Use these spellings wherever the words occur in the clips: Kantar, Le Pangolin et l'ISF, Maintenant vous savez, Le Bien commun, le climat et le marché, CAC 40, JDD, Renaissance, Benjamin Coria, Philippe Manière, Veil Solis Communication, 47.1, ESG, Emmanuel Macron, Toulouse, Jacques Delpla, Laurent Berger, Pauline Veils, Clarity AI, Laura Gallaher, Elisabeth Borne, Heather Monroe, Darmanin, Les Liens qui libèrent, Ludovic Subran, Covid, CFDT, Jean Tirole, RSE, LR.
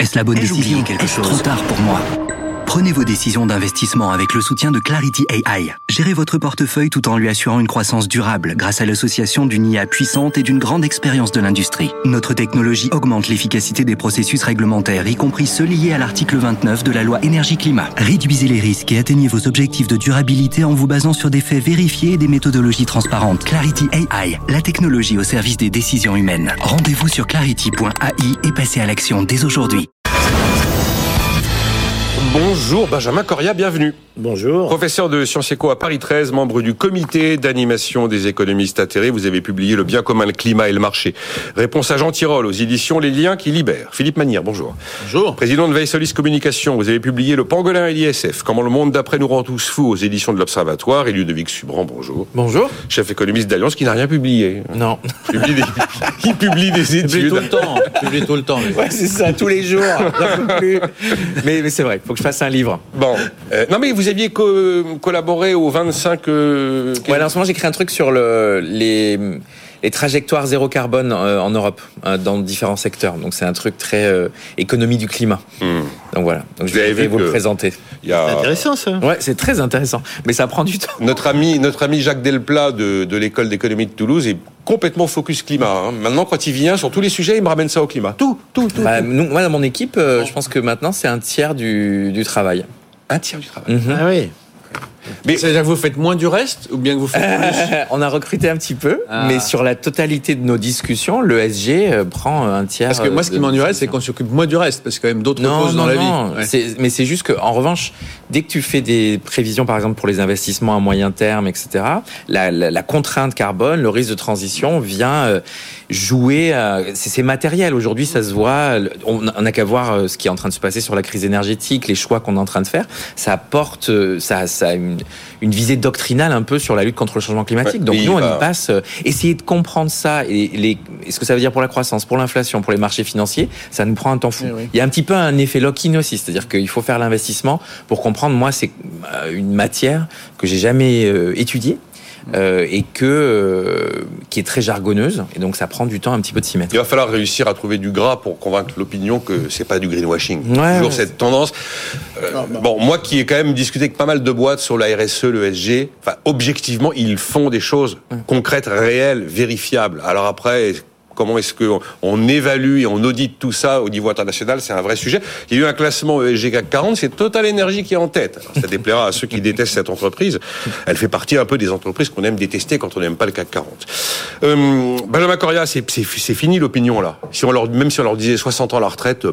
Est-ce la bonne décision ? Est-ce trop tard pour moi ? Prenez vos décisions d'investissement avec le soutien de Clarity AI. Gérez votre portefeuille tout en lui assurant une croissance durable grâce à l'association d'une IA puissante et d'une grande expérience de l'industrie. Notre technologie augmente l'efficacité des processus réglementaires, y compris ceux liés à l'article 29 de la loi Énergie-Climat. Réduisez les risques et atteignez vos objectifs de durabilité en vous basant sur des faits vérifiés et des méthodologies transparentes. Clarity AI, la technologie au service des décisions humaines. Rendez-vous sur clarity.ai et passez à l'action dès aujourd'hui. Bonjour Benjamin Coria, bienvenue. Bonjour. Professeur de Sciences Éco à Paris 13, membre du comité d'animation des économistes atterrés, vous avez publié Le Bien commun, le climat et le marché. Réponse à Jean Tirole aux éditions Les Liens qui libèrent. Philippe Manière, bonjour. Bonjour. Président de Veil Solis Communication, vous avez publié Le Pangolin et l'ISF, Comment le monde d'après nous rend tous fous aux éditions de l'Observatoire. Et Ludovic Subran, bonjour. Bonjour. Chef économiste d'Alliance qui n'a rien publié. Non. Il publie des études. Il publie tout le temps. Ouais, c'est ça, tous les jours. Mais c'est vrai, faut que je fasse un livre. Bon. Non mais vous aviez collaboré aux 25... Voilà, en ce moment j'ai écrit un truc sur les trajectoires zéro carbone en Europe, dans différents secteurs. Donc c'est un truc très économie du climat. Donc voilà, donc je vais vous le présenter. C'est intéressant ça. Ouais, c'est très intéressant, mais ça prend du temps. Notre ami Jacques Delpla de l'école d'économie de Toulouse est complètement focus climat. Hein. Maintenant, quand il vient sur tous les sujets, il me ramène ça au climat. Tout. Moi, dans mon équipe, je pense que maintenant c'est un tiers du travail. Un tiers du travail. Mm-hmm. Ah oui. Mais c'est-à-dire que vous faites moins du reste ou bien que vous faites plus? On a recruté un petit peu, mais sur la totalité de nos discussions, l'ESG prend un tiers. Parce que moi, ce qui m'ennuie, c'est qu'on s'occupe moins du reste, parce qu'il y a quand même d'autres causes dans la vie. Ouais. Mais c'est juste qu'en revanche, dès que tu fais des prévisions, par exemple, pour les investissements à moyen terme, etc., la contrainte carbone, le risque de transition vient jouer. C'est matériel. Aujourd'hui, ça se voit. On n'a qu'à voir ce qui est en train de se passer sur la crise énergétique, les choix qu'on est en train de faire. Ça apporte. Ça a une visée doctrinale un peu sur la lutte contre le changement climatique. Donc nous, on y passe. Essayer de comprendre ça et ce que ça veut dire pour la croissance, pour l'inflation, pour les marchés financiers, ça nous prend un temps fou. Oui. Il y a un petit peu un effet lock-in aussi, c'est-à-dire qu'il faut faire l'investissement pour comprendre. Moi, c'est une matière que j'ai jamais étudiée. Qui est très jargonneuse, et donc ça prend du temps un petit peu de s'y mettre. Il va falloir réussir à trouver du gras pour convaincre l'opinion que c'est pas du greenwashing. Toujours cette tendance. Bon, moi qui ai quand même discuté avec pas mal de boîtes sur la RSE, le SG, objectivement, ils font des choses concrètes, réelles, vérifiables. Alors après, comment est-ce qu'on évalue et on audite tout ça au niveau international? C'est un vrai sujet. Il y a eu un classement ESG CAC 40, c'est Total Energy qui est en tête. Alors, ça déplaira à ceux qui détestent cette entreprise. Elle fait partie un peu des entreprises qu'on aime détester quand on n'aime pas le CAC 40. Benjamin Coria, c'est fini l'opinion là. Même si on leur disait 60 ans la retraite...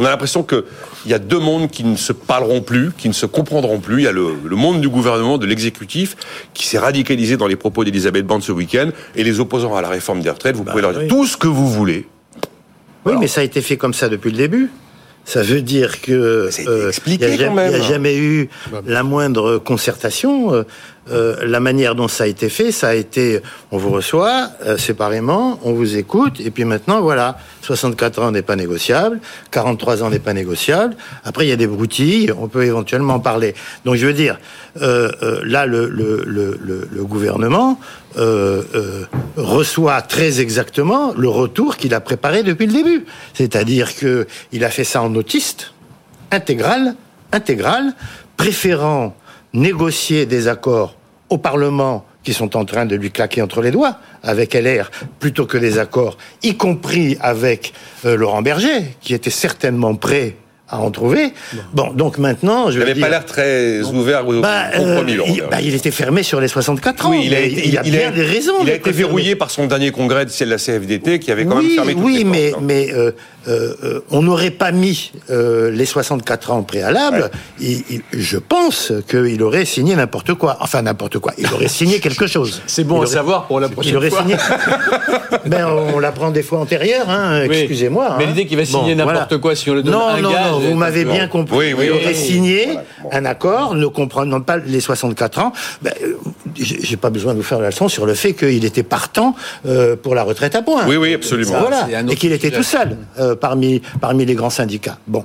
On a l'impression qu'il y a deux mondes qui ne se parleront plus, qui ne se comprendront plus. Il y a le monde du gouvernement, de l'exécutif, qui s'est radicalisé dans les propos d'Elisabeth Borne ce week-end, et les opposants à la réforme des retraites, vous pouvez leur dire tout ce que vous voulez. Oui, mais ça a été fait comme ça depuis le début. Ça veut dire que il n'y a jamais eu la moindre concertation. La manière dont ça a été fait, ça a été on vous reçoit séparément, on vous écoute, et puis maintenant, voilà, 64 ans n'est pas négociable, 43 ans n'est pas négociable, après il y a des broutilles, on peut éventuellement en parler. Donc je veux dire, là, le gouvernement reçoit très exactement le retour qu'il a préparé depuis le début. C'est-à-dire qu'il a fait ça en autiste, intégral, préférant négocier des accords au Parlement qui sont en train de lui claquer entre les doigts avec LR, plutôt que des accords, y compris avec Laurent Berger, qui était certainement prêt à en trouver. Bon, donc maintenant, je veux dire... Il n'avait pas l'air très ouvert aux compromis, Laurent. Il était fermé sur les 64 ans. Oui, il a bien des raisons. Il a été verrouillé par son dernier congrès de la CFDT, qui avait quand même fermé toutes les portes. Mais on n'aurait pas mis les 64 ans préalables. Ouais. Je pense qu'il aurait signé n'importe quoi. Enfin, n'importe quoi. Il aurait signé quelque chose. C'est bon à savoir pour la prochaine fois. On l'apprend des fois antérieures, hein, excusez-moi. Mais l'idée qu'il va signer n'importe quoi si on le donne un gage... Vous m'avez bien compris. Il aurait signé un accord, ne comprenant pas les 64 ans. j'ai pas besoin de vous faire la leçon sur le fait qu'il était partant pour la retraite à points. Oui, oui, absolument. Ça, voilà. Et qu'il était tout seul parmi les grands syndicats. Bon.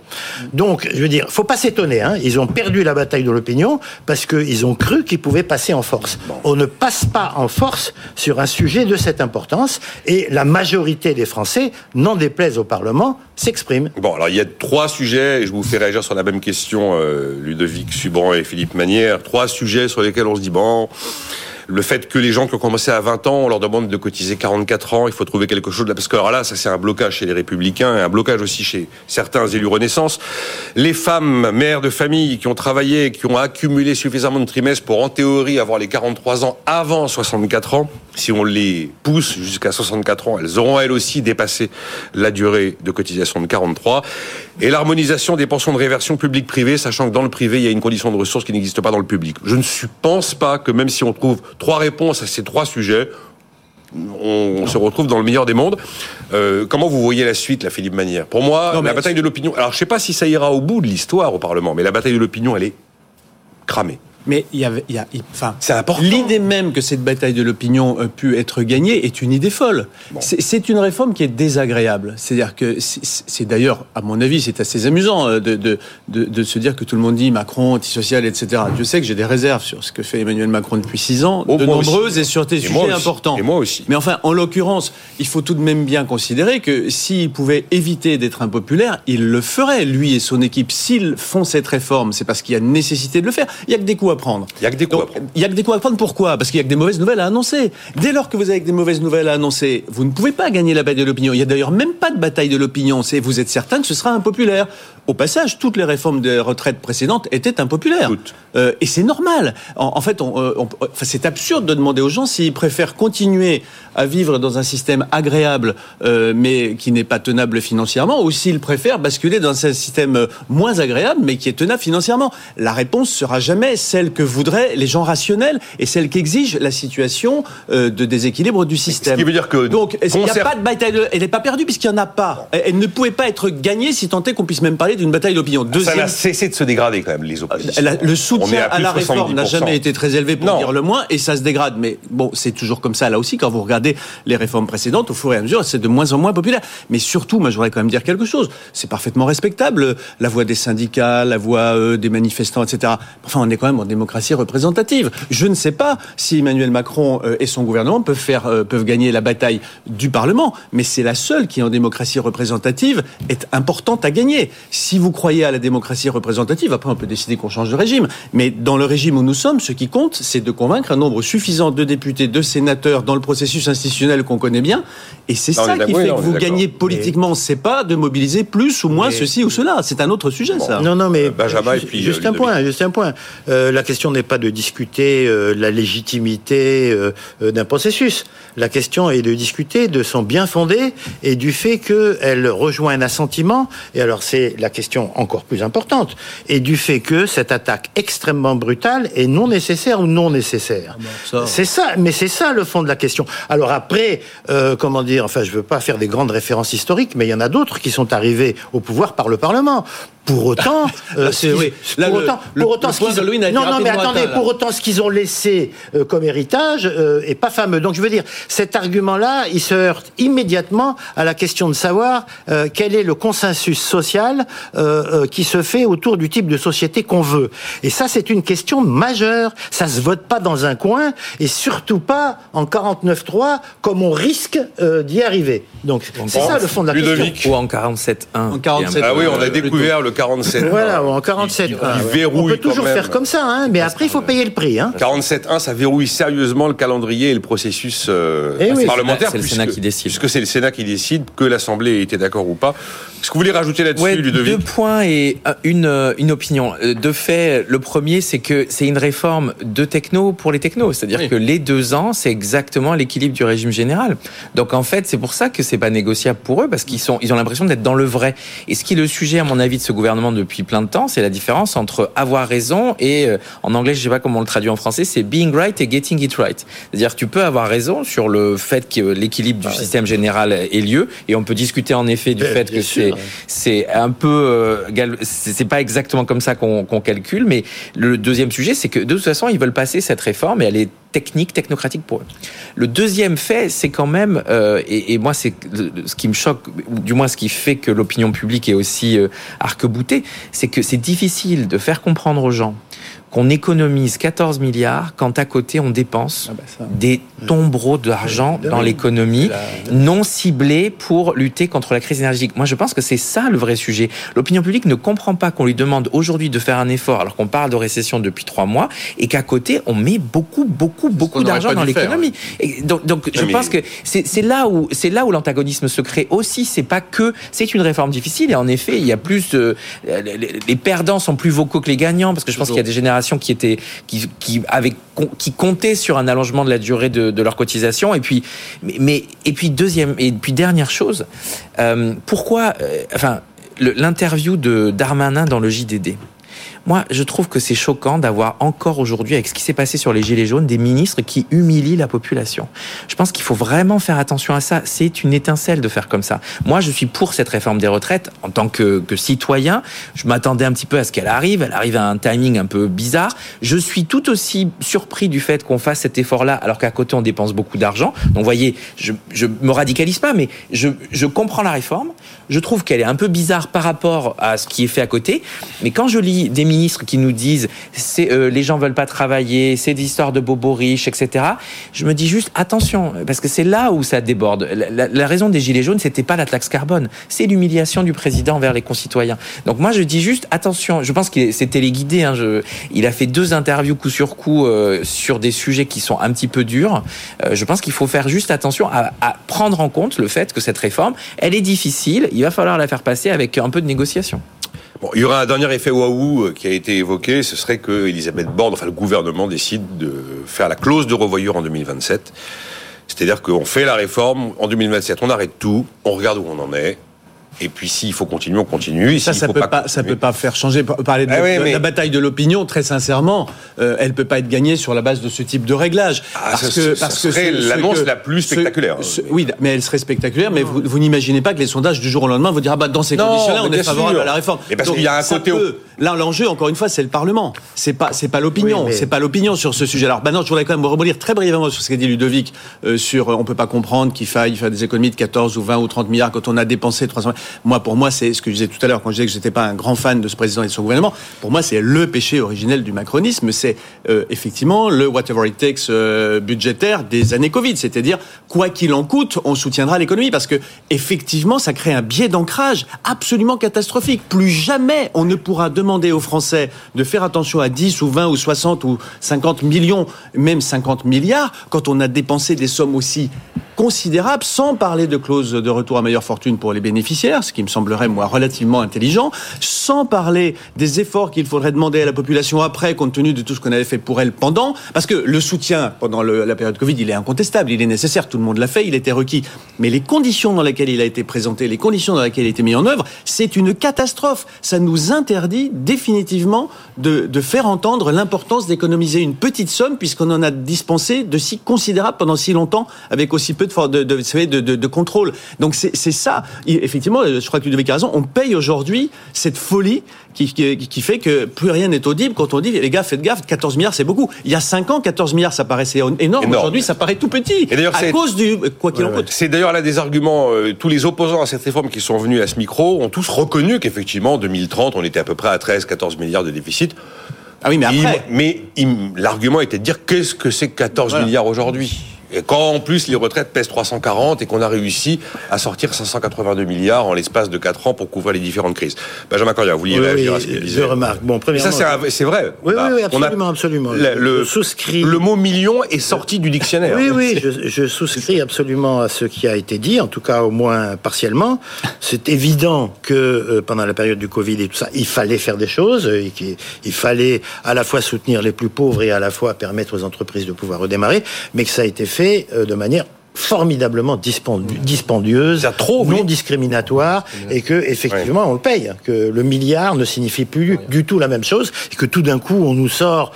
Donc, je veux dire, faut pas s'étonner. Hein. Ils ont perdu la bataille de l'opinion parce qu'ils ont cru qu'ils pouvaient passer en force. Bon. On ne passe pas en force sur un sujet de cette importance et la majorité des Français, n'en déplaise au Parlement, s'expriment. Bon, alors il y a trois sujets, et je vous fais réagir sur la même question, Ludovic Subran et Philippe Manière, trois sujets sur lesquels on se dit, bon, le fait que les gens qui ont commencé à 20 ans, on leur demande de cotiser 44 ans, il faut trouver quelque chose, parce que alors là, ça c'est un blocage chez les Républicains, et un blocage aussi chez certains élus Renaissance. Les femmes, mères de famille, qui ont travaillé, qui ont accumulé suffisamment de trimestres pour, en théorie, avoir les 43 ans avant 64 ans, si on les pousse jusqu'à 64 ans, elles auront elles aussi dépassé la durée de cotisation de 43. Et l'harmonisation des pensions de réversion public-privé, sachant que dans le privé, il y a une condition de ressources qui n'existe pas dans le public. Je ne pense pas que même si on trouve trois réponses à ces trois sujets, on se retrouve dans le meilleur des mondes. Comment vous voyez la suite, là, Philippe Manière ? Pour moi, la bataille de l'opinion... Alors, je ne sais pas si ça ira au bout de l'histoire au Parlement, mais la bataille de l'opinion, elle est cramée. Mais enfin, c'est important. L'idée même que cette bataille de l'opinion a pu être gagnée est une idée folle. Bon. C'est une réforme qui est désagréable. C'est-à-dire que c'est d'ailleurs, à mon avis, c'est assez amusant de se dire que tout le monde dit Macron, antisocial, etc. Je sais que j'ai des réserves sur ce que fait Emmanuel Macron depuis 6 ans, de nombreuses, et sur des sujets importants. Et moi aussi. Mais enfin, en l'occurrence, il faut tout de même bien considérer que s'il pouvait éviter d'être impopulaire, il le ferait, lui et son équipe. S'ils font cette réforme, c'est parce qu'il y a nécessité de le faire. Il n'y a que des coups à prendre. Il n'y a que des coups à prendre. Pourquoi ? Parce qu'il n'y a que des mauvaises nouvelles à annoncer. Dès lors que vous avez que des mauvaises nouvelles à annoncer, vous ne pouvez pas gagner la bataille de l'opinion. Il n'y a d'ailleurs même pas de bataille de l'opinion. Vous êtes certain que ce sera impopulaire. Au passage, toutes les réformes des retraites précédentes étaient impopulaires. Et c'est normal. En fait, c'est absurde de demander aux gens s'ils préfèrent continuer à vivre dans un système agréable, mais qui n'est pas tenable financièrement, ou s'ils préfèrent basculer dans un système moins agréable, mais qui est tenable financièrement. La réponse sera jamais celle que voudraient les gens rationnels et celle qu'exige la situation de déséquilibre du système. Ce qui veut dire que donc, il n'y a pas de bataille. Elle n'est pas perdue puisqu'il n'y en a pas. Elle ne pouvait pas être gagnée si tant est qu'on puisse même parler d'une bataille d'opinion. Deuxième... Ça a cessé de se dégrader quand même, les oppositions. Le soutien à la réforme n'a jamais été très élevé, pour dire le moins, et ça se dégrade. Mais bon, c'est toujours comme ça, là aussi, quand vous regardez les réformes précédentes, au fur et à mesure, c'est de moins en moins populaire. Mais surtout, moi, je voudrais quand même dire quelque chose. C'est parfaitement respectable, la voix des syndicats, la voix des manifestants, etc. Enfin, on est quand même en démocratie représentative. Je ne sais pas si Emmanuel Macron et son gouvernement peuvent gagner la bataille du Parlement, mais c'est la seule qui, en démocratie représentative, est importante à gagner. Si vous croyez à la démocratie représentative, après on peut décider qu'on change de régime, mais dans le régime où nous sommes, ce qui compte, c'est de convaincre un nombre suffisant de députés, de sénateurs dans le processus institutionnel qu'on connaît bien, et c'est ça qui fait que vous gagnez politiquement, mais... c'est pas de mobiliser plus ou moins ceci ou cela, c'est un autre sujet, bon. Ça. Non, mais Benjamin, juste un point. La question n'est pas de discuter la légitimité d'un processus, la question est de discuter de son bien fondé et du fait qu'elle rejoint un assentiment, et alors c'est la question encore plus importante, et du fait que cette attaque extrêmement brutale est non nécessaire ou non nécessaire. C'est ça le fond de la question. Alors après, je veux pas faire des grandes références historiques, mais il y en a d'autres qui sont arrivés au pouvoir par le Parlement. Pour autant, ce qu'ils ont laissé comme héritage est pas fameux. Donc je veux dire, cet argument-là, il se heurte immédiatement à la question de savoir quel est le consensus social qui se fait autour du type de société qu'on veut. Et ça, c'est une question majeure. Ça se vote pas dans un coin, et surtout pas en 49.3, comme on risque d'y arriver. Donc c'est ça le fond de la question. Ou en 47.1. Ah oui, on a découvert le 47.1. Voilà, en 47.1. On peut toujours faire comme ça, hein, mais après, il faut payer le prix. Hein. 47.1, ça verrouille sérieusement le calendrier et le processus parlementaire. C'est le Sénat qui décide. Puisque c'est le Sénat qui décide, que l'Assemblée était d'accord ou pas. Est-ce que vous voulez rajouter là-dessus, Ludovic ? 2 points et une opinion. De fait, le premier, c'est que c'est une réforme de techno pour les technos. C'est-à-dire que les 2 ans, c'est exactement l'équilibre du régime général. Donc, en fait, c'est pour ça que c'est pas négociable pour eux, parce qu'ils ont l'impression d'être dans le vrai. Et ce qui est le sujet, à mon avis, de ce gouvernement depuis plein de temps, c'est la différence entre avoir raison et, en anglais, je ne sais pas comment on le traduit en français, c'est being right et getting it right. C'est-à-dire, tu peux avoir raison sur le fait que l'équilibre du système général ait lieu, et on peut discuter en effet du fait que c'est c'est un peu, c'est pas exactement comme ça qu'on calcule. Mais le deuxième sujet, c'est que de toute façon, ils veulent passer cette réforme et elle est technique, technocratique pour eux. Le deuxième fait, c'est quand même, et moi c'est ce qui me choque, ou du moins ce qui fait que l'opinion publique est aussi arc-boutée, c'est que c'est difficile de faire comprendre aux gens qu'on économise 14 milliards quand à côté on dépense des tombereaux d'argent dans l'économie non ciblés pour lutter contre la crise énergétique. Moi je pense que c'est ça le vrai sujet. L'opinion publique ne comprend pas qu'on lui demande aujourd'hui de faire un effort alors qu'on parle de récession depuis 3 mois et qu'à côté on met beaucoup d'argent dans l'économie. Et donc je pense que c'est là où l'antagonisme se crée aussi. C'est pas que c'est une réforme difficile et en effet il y a plus les perdants sont plus vocaux que les gagnants parce que je pense qu'il y a des générations qui comptaient sur un allongement de la durée de leur cotisation. Et puis, dernière chose, l'interview de Darmanin dans le JDD. Moi, je trouve que c'est choquant d'avoir encore aujourd'hui, avec ce qui s'est passé sur les Gilets jaunes, des ministres qui humilient la population. Je pense qu'il faut vraiment faire attention à ça. C'est une étincelle de faire comme ça. Moi, je suis pour cette réforme des retraites. En tant que citoyen, je m'attendais un petit peu à ce qu'elle arrive. Elle arrive à un timing un peu bizarre. Je suis tout aussi surpris du fait qu'on fasse cet effort-là, alors qu'à côté, on dépense beaucoup d'argent. Donc, vous voyez, je me radicalise pas, mais je comprends la réforme. Je trouve qu'elle est un peu bizarre par rapport à ce qui est fait à côté. Mais quand je lis des ministres qui nous disent les gens veulent pas travailler, c'est des histoires de bobos riches, etc. Je me dis juste attention, parce que c'est là où ça déborde. La raison des Gilets jaunes, c'était pas la taxe carbone, c'est l'humiliation du président envers les concitoyens. Donc moi je dis juste attention, je pense qu'il s'est téléguidé. Il a fait 2 interviews coup sur coup sur des sujets qui sont un petit peu durs. Je pense qu'il faut faire juste attention à prendre en compte le fait que cette réforme, elle est difficile, il va falloir la faire passer avec un peu de négociation. Bon, il y aura un dernier effet waouh qui a été évoqué, ce serait que Elisabeth Borne, le gouvernement, décide de faire la clause de revoyure en 2027. C'est-à-dire qu'on fait la réforme en 2027, on arrête tout, on regarde où on en est. Et puis s'il faut continuer, on continue. Ça peut pas faire changer. Parler de la bataille de l'opinion, très sincèrement, elle peut pas être gagnée sur la base de ce type de réglage. Parce que ce serait l'annonce la plus spectaculaire. Mais elle serait spectaculaire. Mais vous n'imaginez pas que les sondages du jour au lendemain vous diront dans ces conditions-là, on est favorable à la réforme. Mais parce qu'il y a un côté. Là, l'enjeu, encore une fois, c'est le Parlement. C'est pas l'opinion. C'est pas l'opinion sur ce sujet. Alors, je voudrais quand même rebondir très brièvement sur ce qu'a dit Ludovic. On peut pas comprendre qu'il faille faire des économies de 14 ou 20 ou 30 milliards quand on a dépensé 300. Pour moi, c'est ce que je disais tout à l'heure quand je disais que j'étais pas un grand fan de ce président et de son gouvernement. Pour moi, c'est le péché originel du macronisme. C'est effectivement le whatever it takes budgétaire des années Covid, c'est-à-dire quoi qu'il en coûte, on soutiendra l'économie parce que effectivement, ça crée un biais d'ancrage absolument catastrophique. Plus jamais on ne pourra demander aux Français de faire attention à 10 ou 20 ou 60 ou 50 millions, même 50 milliards, quand on a dépensé des sommes aussi considérables, sans parler de clause de retour à meilleure fortune pour les bénéficiaires, ce qui me semblerait, moi, relativement intelligent, sans parler des efforts qu'il faudrait demander à la population après, compte tenu de tout ce qu'on avait fait pour elle pendant, parce que le soutien pendant la période Covid, il est incontestable, il est nécessaire, tout le monde l'a fait, il était requis, mais les conditions dans lesquelles il a été présenté, les conditions dans lesquelles il a été mis en œuvre, c'est une catastrophe. Ça nous interdit définitivement de faire entendre l'importance d'économiser une petite somme, puisqu'on en a dispensé de si considérable pendant si longtemps, avec aussi peu de contrôle. Donc c'est ça. Et effectivement, je crois que Ludovic a raison, on paye aujourd'hui cette folie qui fait que plus rien n'est audible quand on dit les gars, faites gaffe, 14 milliards c'est beaucoup. Il y a 5 ans, 14 milliards ça paraissait énorme. Aujourd'hui ça paraît tout petit. Et d'ailleurs, à cause du quoi qu'il en coûte. C'est d'ailleurs là des arguments, tous les opposants à cette réforme qui sont venus à ce micro ont tous reconnu qu'effectivement en 2030 on était à peu près à 13-14 milliards de déficit. Ah oui, mais après... l'argument était de dire qu'est-ce que c'est 14 milliards aujourd'hui ? Et quand en plus les retraites pèsent 340 et qu'on a réussi à sortir 582 milliards en l'espace de 4 ans pour couvrir les différentes crises. Benjamin Coria, vous vouliez réagir à ce qu'il disait. Deux remarques. Bon, premièrement, c'est vrai. Oui, absolument, absolument. Le mot million est sorti du dictionnaire. Oui, je souscris absolument à ce qui a été dit, en tout cas au moins partiellement. C'est évident que pendant la période du Covid et tout ça, il fallait faire des choses, et qu'il fallait à la fois soutenir les plus pauvres et à la fois permettre aux entreprises de pouvoir redémarrer, mais que ça a été fait de manière formidablement dispendieuse, trop, non discriminatoire, et que effectivement on le paye, que le milliard ne signifie plus du tout la même chose, et que tout d'un coup on nous sort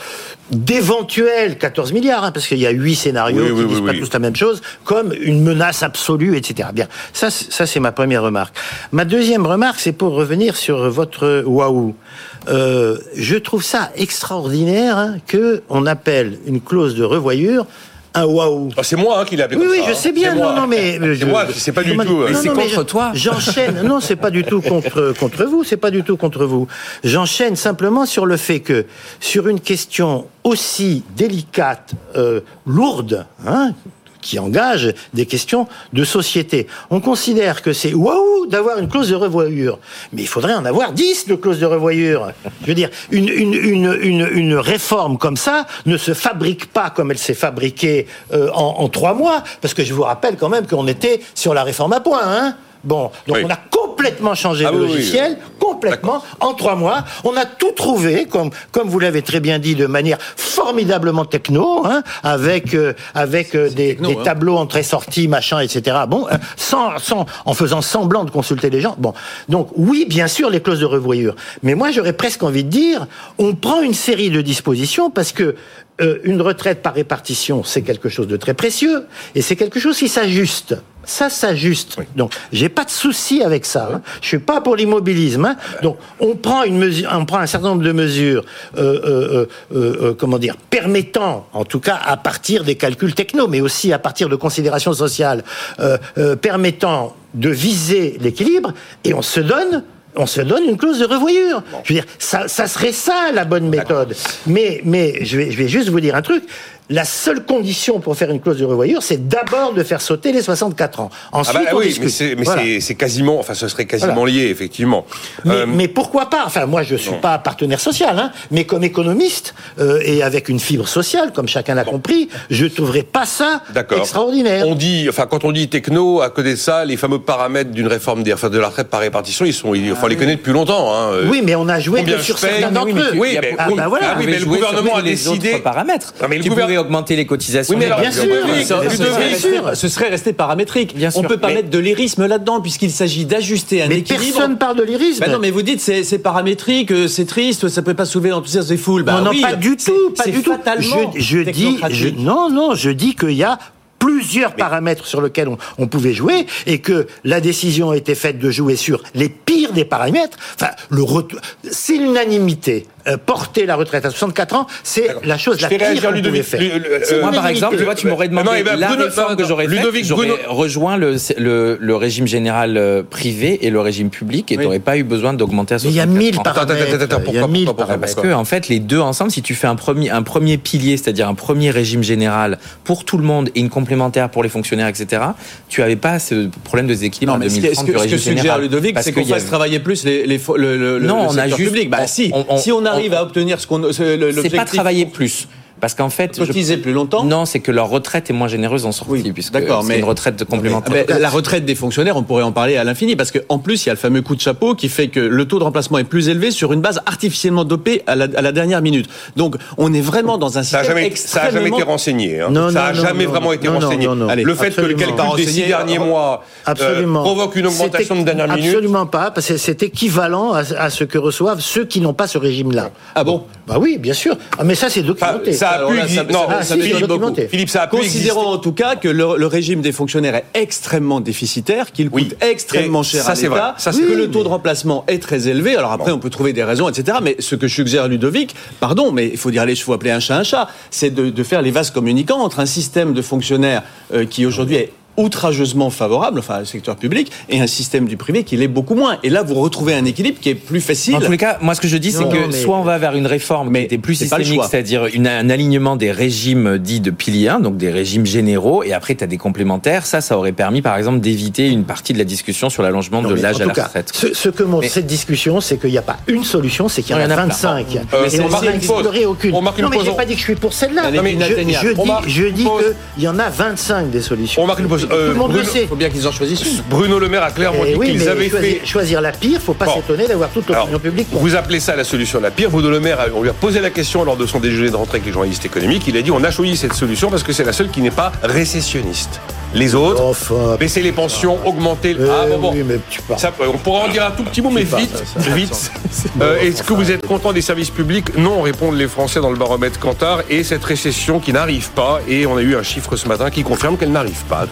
d'éventuels 14 milliards, hein, parce qu'il y a 8 scénarios qui disent pas tous la même chose, comme une menace absolue, etc. Bien, ça c'est ma première remarque. Ma deuxième remarque, c'est pour revenir sur votre waouh. Je trouve ça extraordinaire, hein, que on appelle une clause de revoyure un waouh. Ah, c'est moi, hein, qui l'ai appelé. Oui, je sais bien. Non, mais. C'est moi, c'est pas du tout. Mais c'est contre toi. J'enchaîne. Non, c'est pas du tout contre vous. C'est pas du tout contre vous. J'enchaîne simplement sur le fait que, sur une question aussi délicate, lourde, hein, qui engage des questions de société, on considère que c'est waouh d'avoir une clause de revoyure. Mais il faudrait en avoir 10 de clauses de revoyure. Je veux dire, une réforme comme ça ne se fabrique pas comme elle s'est fabriquée en 3 mois, parce que je vous rappelle quand même qu'on était sur la réforme à points, hein. Bon, donc on a complètement changé le logiciel, complètement, en 3 mois. On a tout trouvé, comme vous l'avez très bien dit, de manière formidablement techno, hein, avec des tableaux entrées sorties, machin, etc. Bon, en faisant semblant de consulter les gens. Bon, donc oui, bien sûr, les clauses de revoyure. Mais moi, j'aurais presque envie de dire, on prend une série de dispositions parce que une retraite par répartition, c'est quelque chose de très précieux et c'est quelque chose qui s'ajuste. Ça s'ajuste. Oui. Donc, j'ai pas de souci avec ça. Hein. Je suis pas pour l'immobilisme. Hein. Donc, on prend un certain nombre de mesures, permettant, en tout cas, à partir des calculs techno, mais aussi à partir de considérations sociales, permettant de viser l'équilibre, et on se donne une clause de revoyure. Bon. Je veux dire, ça serait ça la bonne méthode. Mais je vais juste vous dire un truc. La seule condition pour faire une clause de revoyure, c'est d'abord de faire sauter les 64 ans. Ensuite, on discute. C'est quasiment, enfin, ce serait quasiment lié, effectivement. Mais pourquoi pas ? Enfin, moi, je suis pas partenaire social, hein, mais comme économiste et avec une fibre sociale, comme chacun l'a compris, je trouverais pas ça extraordinaire. On dit, enfin, quand on dit techno, à côté de ça, les fameux paramètres d'une réforme, enfin, de la retraite par répartition, on les connaît depuis longtemps. Hein. Oui, mais on a joué sur certains d'entre eux. Oui, mais le gouvernement a décidé. Paramètres. Augmenter les cotisations. Oui, mais alors, bien sûr. Ce serait resté paramétrique. On ne peut pas mettre de lyrisme là-dedans, puisqu'il s'agit d'ajuster un équilibre. Personne ne parle de lyrisme. Ben non, mais vous dites c'est paramétrique, c'est triste, ça ne peut pas soulever l'enthousiasme des foules. Pas du tout. Je dis qu'il y a plusieurs paramètres sur lesquels on pouvait jouer, et que la décision a été faite de jouer sur les pires des paramètres. Enfin, c'est l'unanimité. Porter la retraite à 64 ans, c'est la chose la pire qu'on pouvait faire. Moi, par exemple, tu m'aurais demandé la réforme que j'aurais faite, j'aurais rejoint le régime général privé et le régime public, et t'aurais pas eu besoin d'augmenter à 64 ans. Il y a 1000 paramètres. Pourquoi ? Parce que, en fait, les deux ensemble, si tu fais un premier pilier, c'est-à-dire un premier régime général pour tout le monde et une complémentaire pour les fonctionnaires, etc., tu avais pas ce problème de déséquilibre en 2030 du régime général. Ce que suggère Ludovic, c'est qu'on fasse travailler plus le secteur public. Si on arrive à obtenir l'objectif. C'est pas travailler plus. Parce qu'en fait, cotiser plus longtemps. Non, c'est que leur retraite est moins généreuse en sortie, puisque c'est une retraite complémentaire. Mais la retraite des fonctionnaires, on pourrait en parler à l'infini, parce que en plus, il y a le fameux coup de chapeau qui fait que le taux de remplacement est plus élevé sur une base artificiellement dopée à la dernière minute. Donc, on est vraiment dans un système extrêmement. Ça n'a jamais été renseigné. Hein. Non, ça n'a jamais vraiment été renseigné. Allez, le fait que le calcul des 6 derniers mois provoque une augmentation de dernière minute. Absolument pas, parce que c'est équivalent à ce que reçoivent ceux qui n'ont pas ce régime-là. Ah bon ? Bah oui, bien sûr. Mais ça, c'est documenté. Philippe, ça a pu exister. Considérons en tout cas que le régime des fonctionnaires est extrêmement déficitaire, qu'il coûte extrêmement cher à l'État, que le taux de remplacement est très élevé. Alors après, on peut trouver des raisons, etc. Mais ce que suggère Ludovic, pardon, mais il faut dire les chevaux, appeler un chat, c'est de faire les vases communicants entre un système de fonctionnaires qui aujourd'hui est outrageusement favorable, enfin, au secteur public, et un système du privé qui l'est beaucoup moins. Et là, vous retrouvez un équilibre qui est plus facile. En tous les cas, moi, ce que je dis, c'est que soit on va vers une réforme qui est plus systémique, c'est-à-dire un alignement des régimes dits de pilier 1, donc des régimes généraux, et après, tu as des complémentaires. Ça aurait permis, par exemple, d'éviter une partie de la discussion sur l'allongement de l'âge à la retraite. Ce que montre cette discussion, c'est qu'il n'y a pas une solution, c'est qu'il y en a 25. Et on va n'explorer aucune. Non, mais je n'ai pas dit que je suis pour celle-là. Je dis qu'il y en a 25 des solutions. Il faut bien qu'ils en choisissent. Bruno Le Maire a clairement dit qu'ils avaient fait... Choisir la pire, il ne faut pas s'étonner d'avoir toute l'opinion publique. Vous appelez ça la solution la pire. Bruno Le Maire, on lui a posé la question lors de son déjeuner de rentrée avec les journalistes économiques. Il a dit on a choisi cette solution parce que c'est la seule qui n'est pas récessionniste. Les autres, baisser les pensions, augmenter... Oui, mais tu parles. Ça, on pourra en dire un tout petit mot, mais vite. Est-ce que vous êtes content des services publics ? Non, répondent les Français dans le baromètre Kantar. Et cette récession qui n'arrive pas, et on a eu un chiffre ce matin qui confirme qu'elle n'arrive pas.